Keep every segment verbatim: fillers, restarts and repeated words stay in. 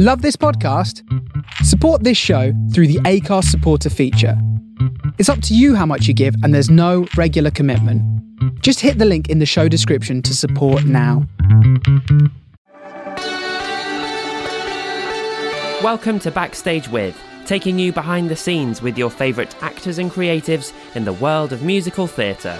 Love this podcast? Support this show through the Acast supporter feature. It's up to you how much you give, and there's no regular commitment. Just hit the link in the show description to support now. Welcome to Backstage With, taking you behind the scenes with your favourite actors and creatives in the world of musical theatre.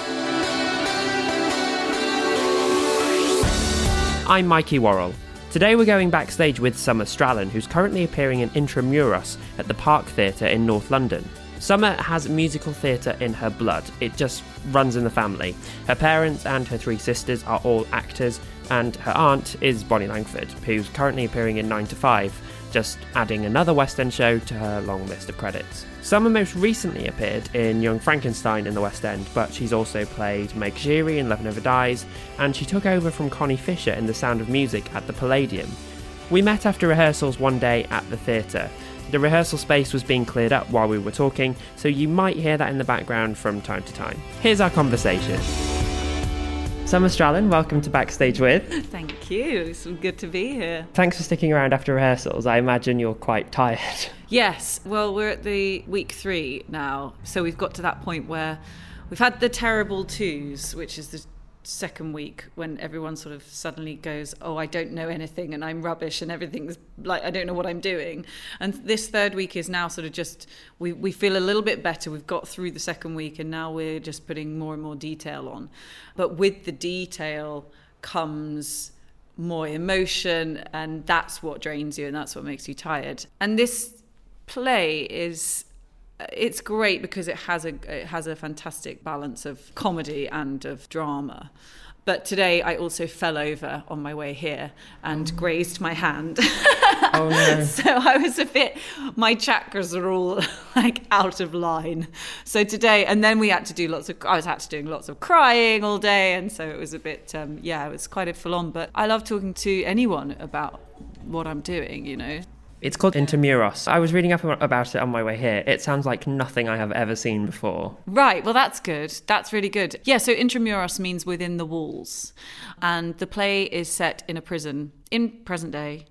I'm Mikey Worrell. Today we're going backstage with Summer Strallen, who's currently appearing in Intramuros at the Park Theatre in North London. Summer has musical theatre in her blood. It just runs in the family. Her parents and her three sisters are all actors, and her aunt is Bonnie Langford, who's currently appearing in nine to five, just adding another West End show to her long list of credits. Summer most recently appeared in Young Frankenstein in the West End, but she's also played Meg Giry in Love Never Dies, and she took over from Connie Fisher in The Sound of Music at the Palladium. We met after rehearsals one day at the theatre. The rehearsal space was being cleared up while we were talking, so you might hear that in the background from time to time. Here's our conversation. Summer Strallen, welcome to Backstage With. Thank you, it's good to be here. Thanks for sticking around after rehearsals. I imagine you're quite tired. Yes, well we're at the week three now, so we've got to that point where we've had the terrible twos, which is the second week when everyone sort of suddenly goes, oh, I don't know anything and I'm rubbish and everything's like, I don't know what I'm doing. And this third week is now sort of just, we, we feel a little bit better. We've got through the second week and now we're just putting more and more detail on. But with the detail comes more emotion, and that's what drains you and that's what makes you tired. And this play is... it's great because it has a it has a fantastic balance of comedy and of drama. But today I also fell over on my way here and oh. grazed my hand. Oh, no. So I was a bit, my chakras are all like out of line. So today, and then we had to do lots of, I was actually doing lots of crying all day. And so it was a bit, um, yeah, it was quite a full on. But I love talking to anyone about what I'm doing, you know. It's called Intramuros. I was reading up about it on my way here. It sounds like nothing I have ever seen before. Right, well that's good. That's really good. Yeah, so Intramuros means within the walls. And the play is set in a prison in present day.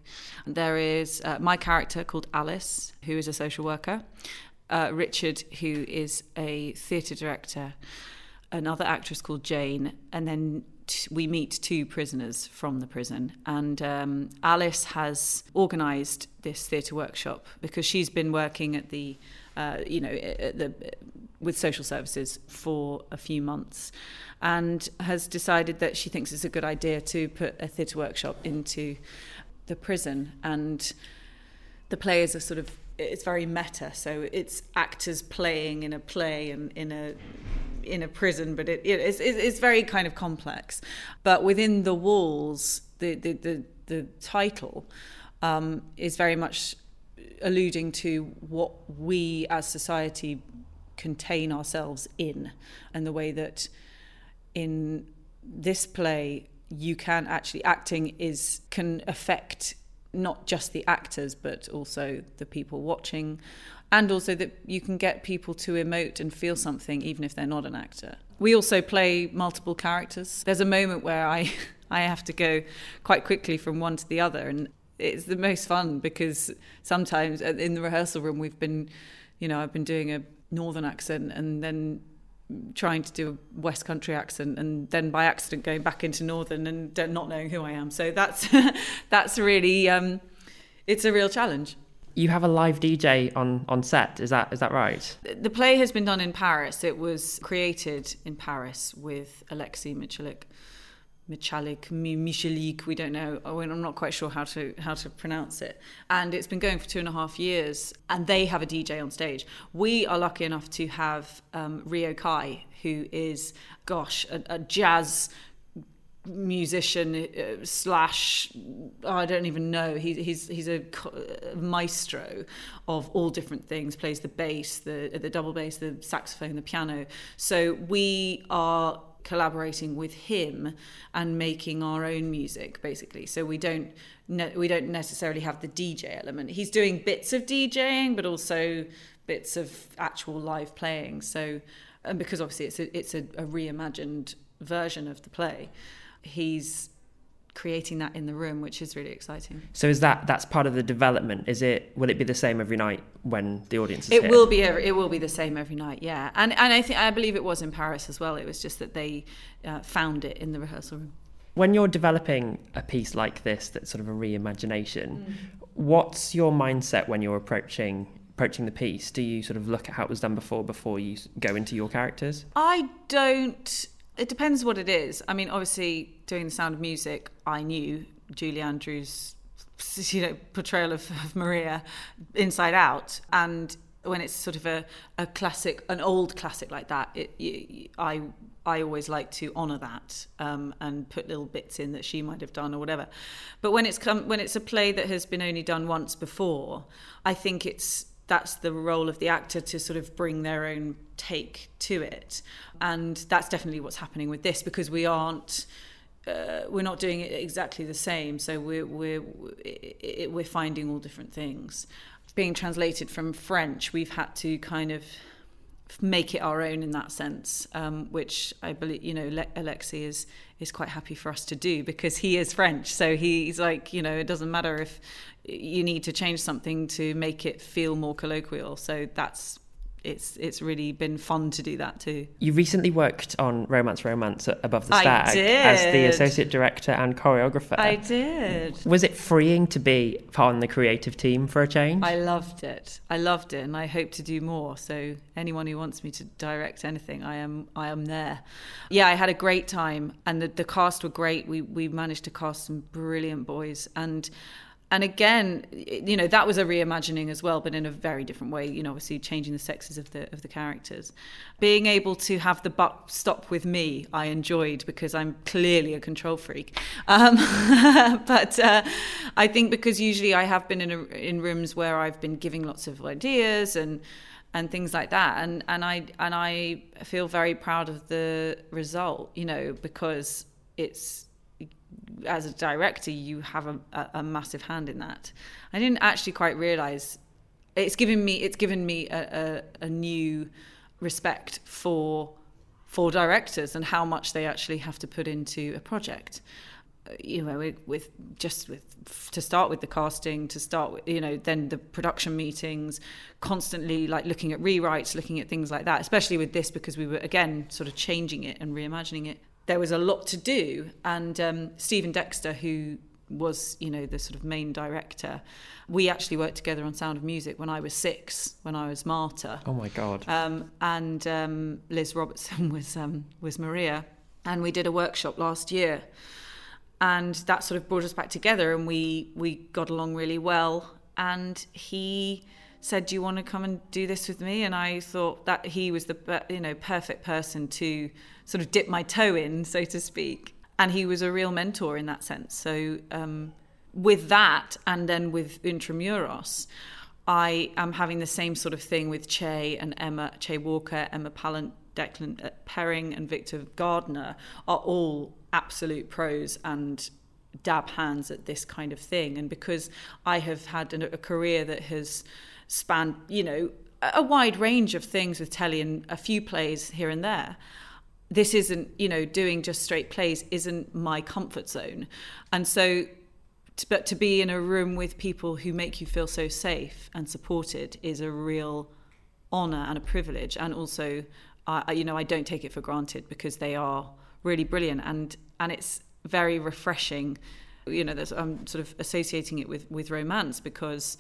There is uh, my character called Alice, who is a social worker. Uh, Richard, who is a theatre director. Another actress called Jane. And then we meet two prisoners from the prison, and um, Alice has organised this theatre workshop because she's been working at the, uh, you know, at the, with social services for a few months, and has decided that she thinks it's a good idea to put a theatre workshop into the prison. And the play is a sort of, it's very meta, so it's actors playing in a play and in a in a prison, but it, it it's it's very kind of complex. But within the walls, the the the, the title um, is very much alluding to what we as society contain ourselves in, and the way that in this play you can actually acting is can affect not just the actors but also the people watching. And also that you can get people to emote and feel something even if they're not an actor. We also play multiple characters. There's a moment where I, I have to go quite quickly from one to the other, and it's the most fun because sometimes in the rehearsal room we've been, you know, I've been doing a northern accent and then trying to do a West Country accent and then by accident going back into northern and not knowing who I am. So that's that's really, um, it's a real challenge. You have a live D J on, on set, is that is that right? The play has been done in Paris. It was created in Paris with Alexei Michalik, Michalik, Michalik, we don't know, I'm not quite sure how to how to pronounce it. And it's been going for two and a half years, and they have a D J on stage. We are lucky enough to have um, Rio Kai, who is, gosh, a, a jazz musician slash I don't even know he, he's he's a maestro of all different things, plays the bass, the the double bass, the saxophone, the piano. So we are collaborating with him and making our own music basically, so we don't we don't necessarily have the D J element. He's doing bits of DJing but also bits of actual live playing, so and because obviously it's a, it's a, a reimagined version of the play, he's creating that in the room, which is really exciting. So is that that's part of the development? Is it? Will it be the same every night when the audience is it here? will be every, it will be the same every night, yeah. And and I think I believe it was in Paris as well. It was just that they uh, found it in the rehearsal room. When you're developing a piece like this, that's sort of a reimagination, mm. what's your mindset when you're approaching? approaching the piece? Do you sort of look at how it was done before before you go into your characters? I don't. It depends what it is. I mean, obviously doing The Sound of Music, I knew Julie Andrews' you know portrayal of, of Maria inside out, and when it's sort of a, a classic, an old classic like that, it, it, I I always like to honour that um, and put little bits in that she might have done or whatever. But when it's come, when it's a play that has been only done once before, I think it's that's the role of the actor to sort of bring their own take to it. And that's definitely what's happening with this, because we aren't, uh, we're not doing it exactly the same. So we're, we're, we're finding all different things. Being translated from French, we've had to kind of make it our own in that sense, um, which I believe, you know, Le- Alexei is, is quite happy for us to do, because he is French. So he's like, you know, it doesn't matter if you need to change something to make it feel more colloquial. So that's, it's it's really been fun to do that too. You recently worked on Romance Romance Above the Stage as the associate director and choreographer. I did. Was it freeing to be part of the creative team for a change? I loved it. I loved it, and I hope to do more. So anyone who wants me to direct anything, I am I am there. Yeah, I had a great time, and the, the cast were great. We we managed to cast some brilliant boys, and And again, you know, that was a reimagining as well, but in a very different way, you know, obviously changing the sexes of the of the characters. Being able to have the buck stop with me, I enjoyed, because I'm clearly a control freak. Um, but uh, I think because usually I have been in a, in rooms where I've been giving lots of ideas and and things like that. And, and, I, and I feel very proud of the result, you know, because it's, as a director, you have a, a, a massive hand in that. I didn't actually quite realise it's given me it's given me a, a, a new respect for for directors and how much they actually have to put into a project. You know, with, with just with to start with the casting, to start with, you know, then the production meetings, constantly like looking at rewrites, looking at things like that. Especially with this, because we were again sort of changing it and reimagining it. There was a lot to do, and um, Stephen Dexter, who was, you know, the sort of main director, we actually worked together on Sound of Music when I was six, when I was Marta. Oh my God! Um, and um, Liz Robertson was um, was Maria, and we did a workshop last year, and that sort of brought us back together, and we we got along really well, and he said, "Do you want to come and do this with me?" And I thought that he was the, you know, perfect person to sort of dip my toe in, so to speak. And he was a real mentor in that sense. So um, with that, and then with Intramuros, I am having the same sort of thing with Che and Emma, Che Walker, Emma Pallant, Declan Perring and Victor Gardner are all absolute pros and dab hands at this kind of thing. And because I have had a career that has spanned, you know, a wide range of things with telly and a few plays here and there, this isn't, you know, doing just straight plays isn't my comfort zone. And so, but to be in a room with people who make you feel so safe and supported is a real honour and a privilege. And also, I, you know, I don't take it for granted, because they are really brilliant, and, and it's very refreshing. You know, there's, I'm sort of associating it with, with romance, because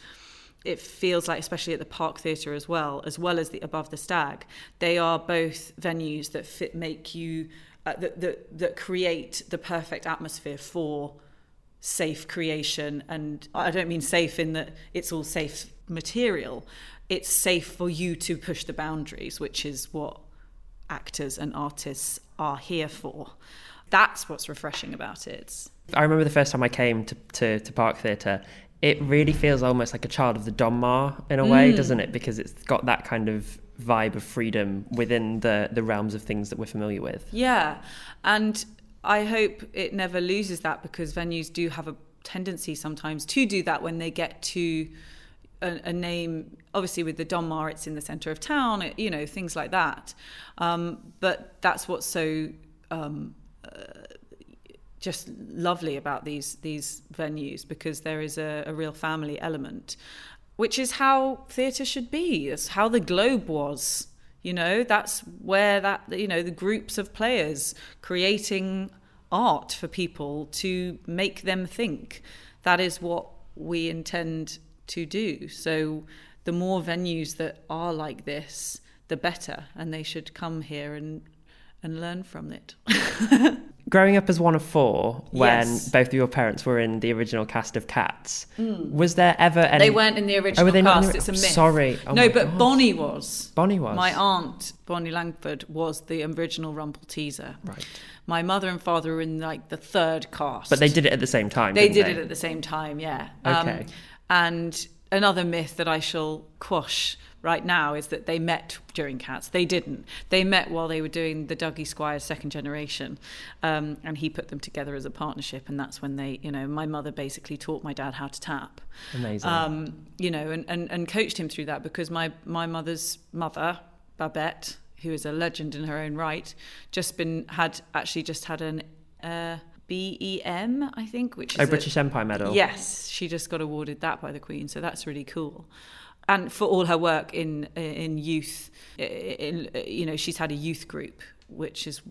it feels like, especially at the Park Theatre as well, as well as the Above the Stag, they are both venues that fit, make you, uh, that, that that create the perfect atmosphere for safe creation. And I don't mean safe in that it's all safe material. It's safe for you to push the boundaries, which is what actors and artists are here for. That's what's refreshing about it. I remember the first time I came to, to, to Park Theatre, it really feels almost like a child of the Donmar in a mm. way, doesn't it? Because it's got that kind of vibe of freedom within the, the realms of things that we're familiar with. Yeah, and I hope it never loses that, because venues do have a tendency sometimes to do that when they get to a, a name. Obviously with the Donmar, it's in the centre of town, it, you know, things like that. Um, but that's what's so... Um, uh, just lovely about these these venues, because there is a, a real family element, which is how theatre should be. It's how the Globe was, you know. That's where that, you know, the groups of players creating art for people to make them think. That is what we intend to do. So the more venues that are like this, the better, and they should come here and and learn from it. Growing up as one of four, when yes. both of your parents were in the original cast of Cats, mm. was there ever any... They weren't in the original oh, cast, not in the... it's a myth. Sorry. Oh no, but God. Bonnie was. Bonnie was. My aunt, Bonnie Langford, was the original Rumpelteazer. Right. My mother and father were in, like, the third cast. But they did it at the same time, They did they? it at the same time, yeah. Okay. Um, and another myth that I shall quash right now is that they met during Cats. They didn't. They met while they were doing the Dougie Squires Second Generation, um, and he put them together as a partnership, and that's when they, you know, my mother basically taught my dad how to tap. Amazing. Um, you know, and, and, and coached him through that, because my, my mother's mother, Babette, who is a legend in her own right, just been, had actually just had an... Uh, B E M, I think, which is... Oh, British a, Empire Medal. Yes, she just got awarded that by the Queen, so that's really cool. And for all her work in in youth, in, you know, she's had a youth group, which has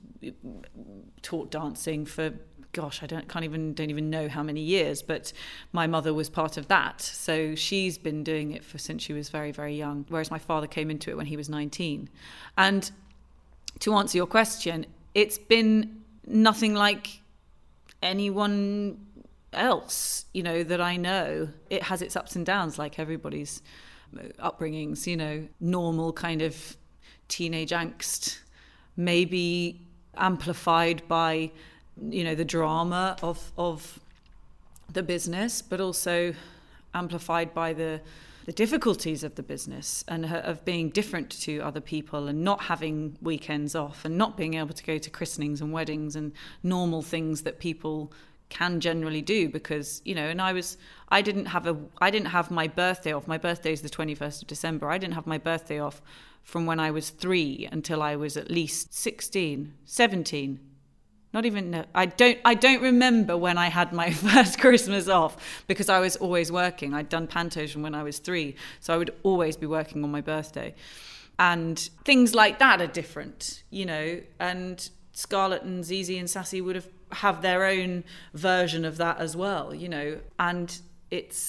taught dancing for, gosh, I don't can't even don't even know how many years, but my mother was part of that, so she's been doing it for since she was very, very young, whereas my father came into it when he was nineteen. And to answer your question, it's been nothing like... anyone else, you know, that I know. It has its ups and downs, like everybody's upbringings, you know, normal kind of teenage angst, maybe amplified by, you know, the drama of of the business, but also amplified by the the difficulties of the business and of being different to other people and not having weekends off and not being able to go to christenings and weddings and normal things that people can generally do, because, you know, and I was, I didn't have a, I didn't have my birthday off. My birthday is the twenty-first of December. I didn't have my birthday off from when I was three until I was at least sixteen, seventeen. Not even, no, I don't I don't remember when I had my first Christmas off, because I was always working. I'd done Pantogen when I was three, so I would always be working on my birthday. And things like that are different, you know, and Scarlett and Zizi and Sassy would have, have their own version of that as well, you know. And it's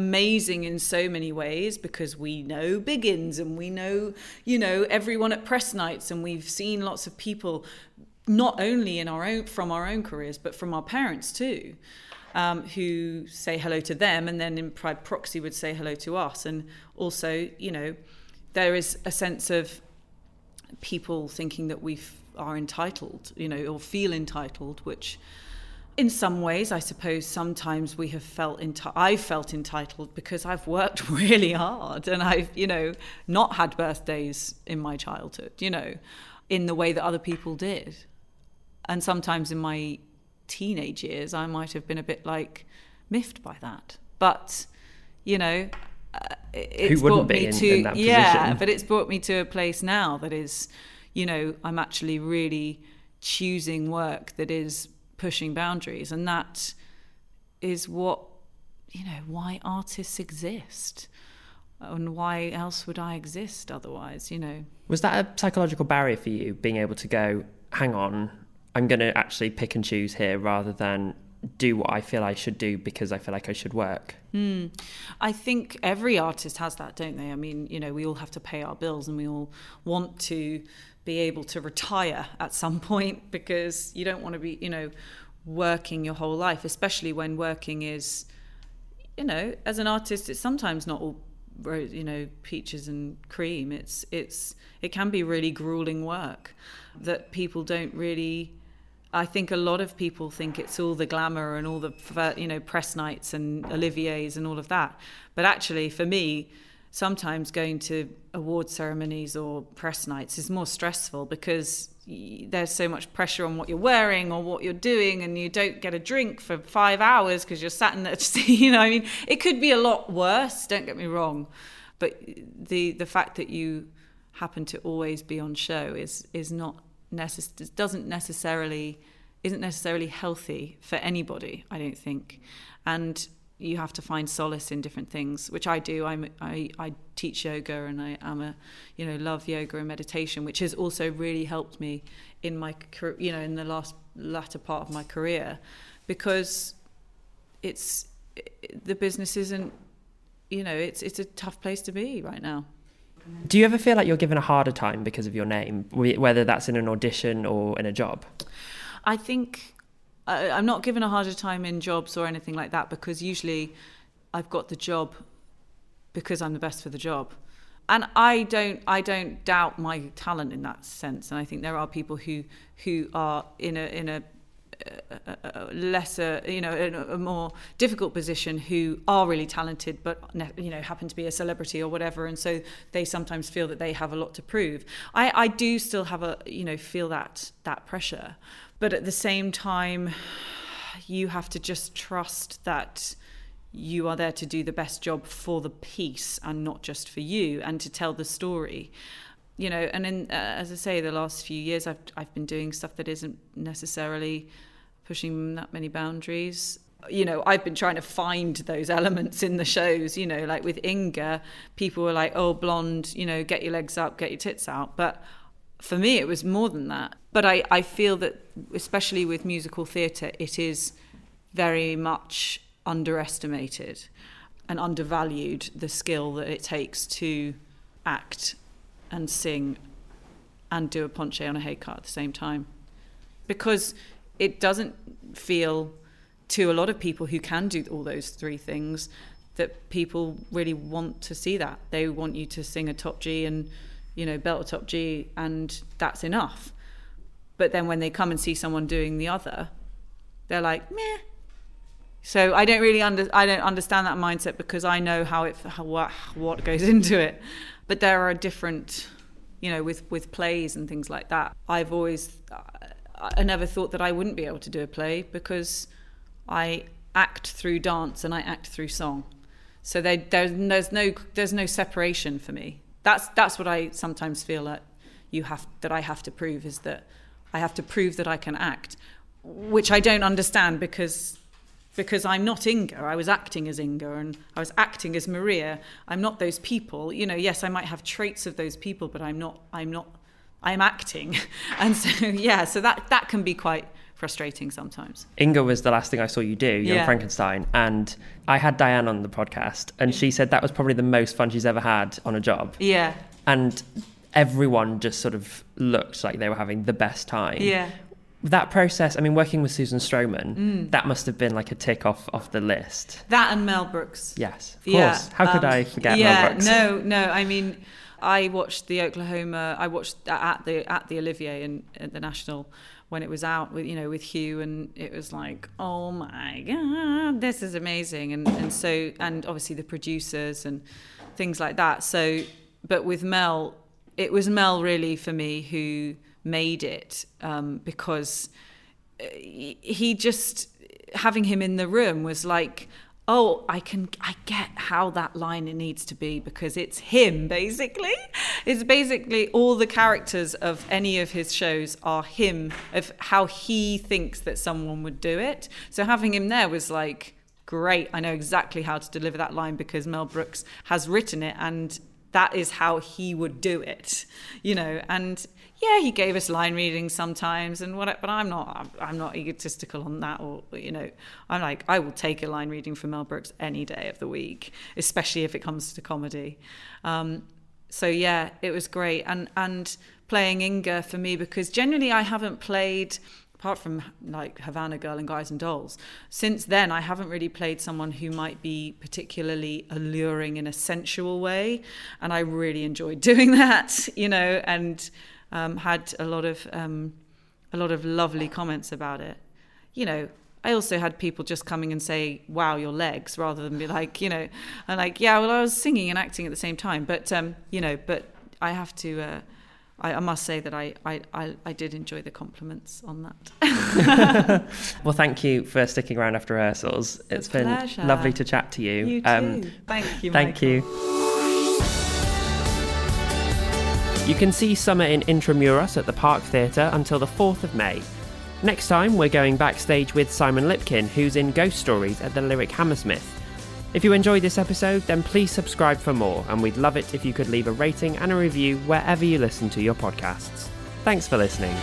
amazing in so many ways, because we know Biggins and we know, you know, everyone at press nights, and we've seen lots of people... not only in our own, from our own careers, but from our parents too, um, who say hello to them and then in pride proxy would say hello to us. And also, you know, there is a sense of people thinking that we are entitled, you know, or feel entitled, which in some ways, I suppose, sometimes we have felt, enti- I felt entitled because I've worked really hard and I've, you know, not had birthdays in my childhood, you know, in the way that other people did. And sometimes in my teenage years, I might have been a bit, like, miffed by that. But, you know, uh, it's brought me in, to... in that yeah, but it's brought me to a place now that is, you know, I'm actually really choosing work that is pushing boundaries. And that is what, you know, why artists exist. And why else would I exist otherwise, you know? Was that a psychological barrier for you, being able to go, hang on, I'm going to actually pick and choose here rather than do what I feel I should do because I feel like I should work? Mm. I think every artist has that, don't they? I mean, you know, we all have to pay our bills and we all want to be able to retire at some point, because you don't want to be, you know, working your whole life, especially when working is, you know, as an artist, it's sometimes not all, you know, peaches and cream. It's it's it can be really grueling work that people don't really... I think a lot of people think it's all the glamour and all the, you know, press nights and Olivier's and all of that, but actually for me sometimes going to award ceremonies or press nights is more stressful, because there's so much pressure on what you're wearing or what you're doing, and you don't get a drink for five hours because you're sat in there, you know, I mean, it could be a lot worse, don't get me wrong, but the the fact that you happen to always be on show is is not necess- doesn't necessarily isn't necessarily healthy for anybody, I don't think. And you have to find solace in different things, which I do. I'm, I I teach yoga, and I am a, you know, love yoga and meditation, which has also really helped me in my, you know, in the last latter part of my career, because it's the business isn't, you know, it's it's a tough place to be right now. Do you ever feel like you're given a harder time because of your name, whether that's in an audition or in a job? I think. I'm not given a harder time in jobs or anything like that, because usually I've got the job because I'm the best for the job. And I don't I don't doubt my talent in that sense. And I think there are people who who are in a in a, a, a lesser, you know, in a, a more difficult position, who are really talented but, you know, happen to be a celebrity or whatever, and so they sometimes feel that they have a lot to prove. I, I do still have a, you know, feel that that pressure. But at the same time, you have to just trust that you are there to do the best job for the piece and not just for you, and to tell the story, you know. And in, uh, as I say, the last few years, I've I've been doing stuff that isn't necessarily pushing that many boundaries. You know, I've been trying to find those elements in the shows, you know, like with Inga, people were like, oh, blonde, you know, get your legs up, get your tits out. But for me, it was more than that. But I, I feel that, especially with musical theatre, it is very much underestimated and undervalued, the skill that it takes to act and sing and do a ponche on a hay cart at the same time. Because it doesn't feel, to a lot of people who can do all those three things, that people really want to see that. They want you to sing a top G and, you know, belt a top G, and that's enough. But then when they come and see someone doing the other, they're like, meh. So I don't really under, I don't understand that mindset, because I know how it how, what, what goes into it. But there are different, you know, with, with plays and things like that. I've always, I never thought that I wouldn't be able to do a play, because I act through dance and I act through song. So they, there's, there's no there's no separation for me. That's that's what I sometimes feel that you have that I have to prove is that. I have to prove that I can act, which I don't understand, because because I'm not Inga. I was acting as Inga, and I was acting as Maria. I'm not those people. You know, yes, I might have traits of those people, but I'm not, I'm not, I'm acting. And so, yeah, so that, that can be quite frustrating sometimes. Inga was the last thing I saw you do, Young yeah. Frankenstein. And I had Diane on the podcast, and she said that was probably the most fun she's ever had on a job. Yeah. And everyone just sort of looked like they were having the best time. Yeah. That process, I mean, working with Susan Stroman, mm. that must have been like a tick off, off the list. That and Mel Brooks. Yes, of yeah. course. How um, could I forget yeah, Mel Brooks? Yeah, no, no. I mean, I watched the Oklahoma, I watched at the at the Olivier and at the National when it was out with, you know, with Hugh, and it was like, oh my God, this is amazing. And and so, and obviously the producers and things like that. So, but with Mel, it was Mel really for me who made it, um, because he just, having him in the room was like, oh, I can, I get how that line needs to be, because it's him basically. It's basically all the characters of any of his shows are him, of how he thinks that someone would do it. So having him there was like, great, I know exactly how to deliver that line, because Mel Brooks has written it, and that is how he would do it, you know. And yeah, he gave us line readings sometimes, and what. But I'm not, I'm not egotistical on that, or you know, I'm like, I will take a line reading from Mel Brooks any day of the week, especially if it comes to comedy. Um, so yeah, it was great, and and playing Inga for me, because generally I haven't played, apart from like Havana Girl and Guys and Dolls, since then I haven't really played someone who might be particularly alluring in a sensual way, and I really enjoyed doing that, you know, and um, had a lot of um, a lot of lovely comments about it. You know, I also had people just coming and say, "Wow, your legs," rather than be like, you know, and like, yeah, well, I was singing and acting at the same time, but um, you know, but I have to. Uh, I must say that I, I, I, I did enjoy the compliments on that. Well, thank you for sticking around after rehearsals. It's, it's been pleasure. Lovely to chat to you. You too. Um, thank you, Thank Michael. you. You can see Summer in Intramuros at the Park Theatre until the fourth of May. Next time, we're going backstage with Simon Lipkin, who's in Ghost Stories at the Lyric Hammersmith. If you enjoyed this episode, then please subscribe for more, and we'd love it if you could leave a rating and a review wherever you listen to your podcasts. Thanks for listening.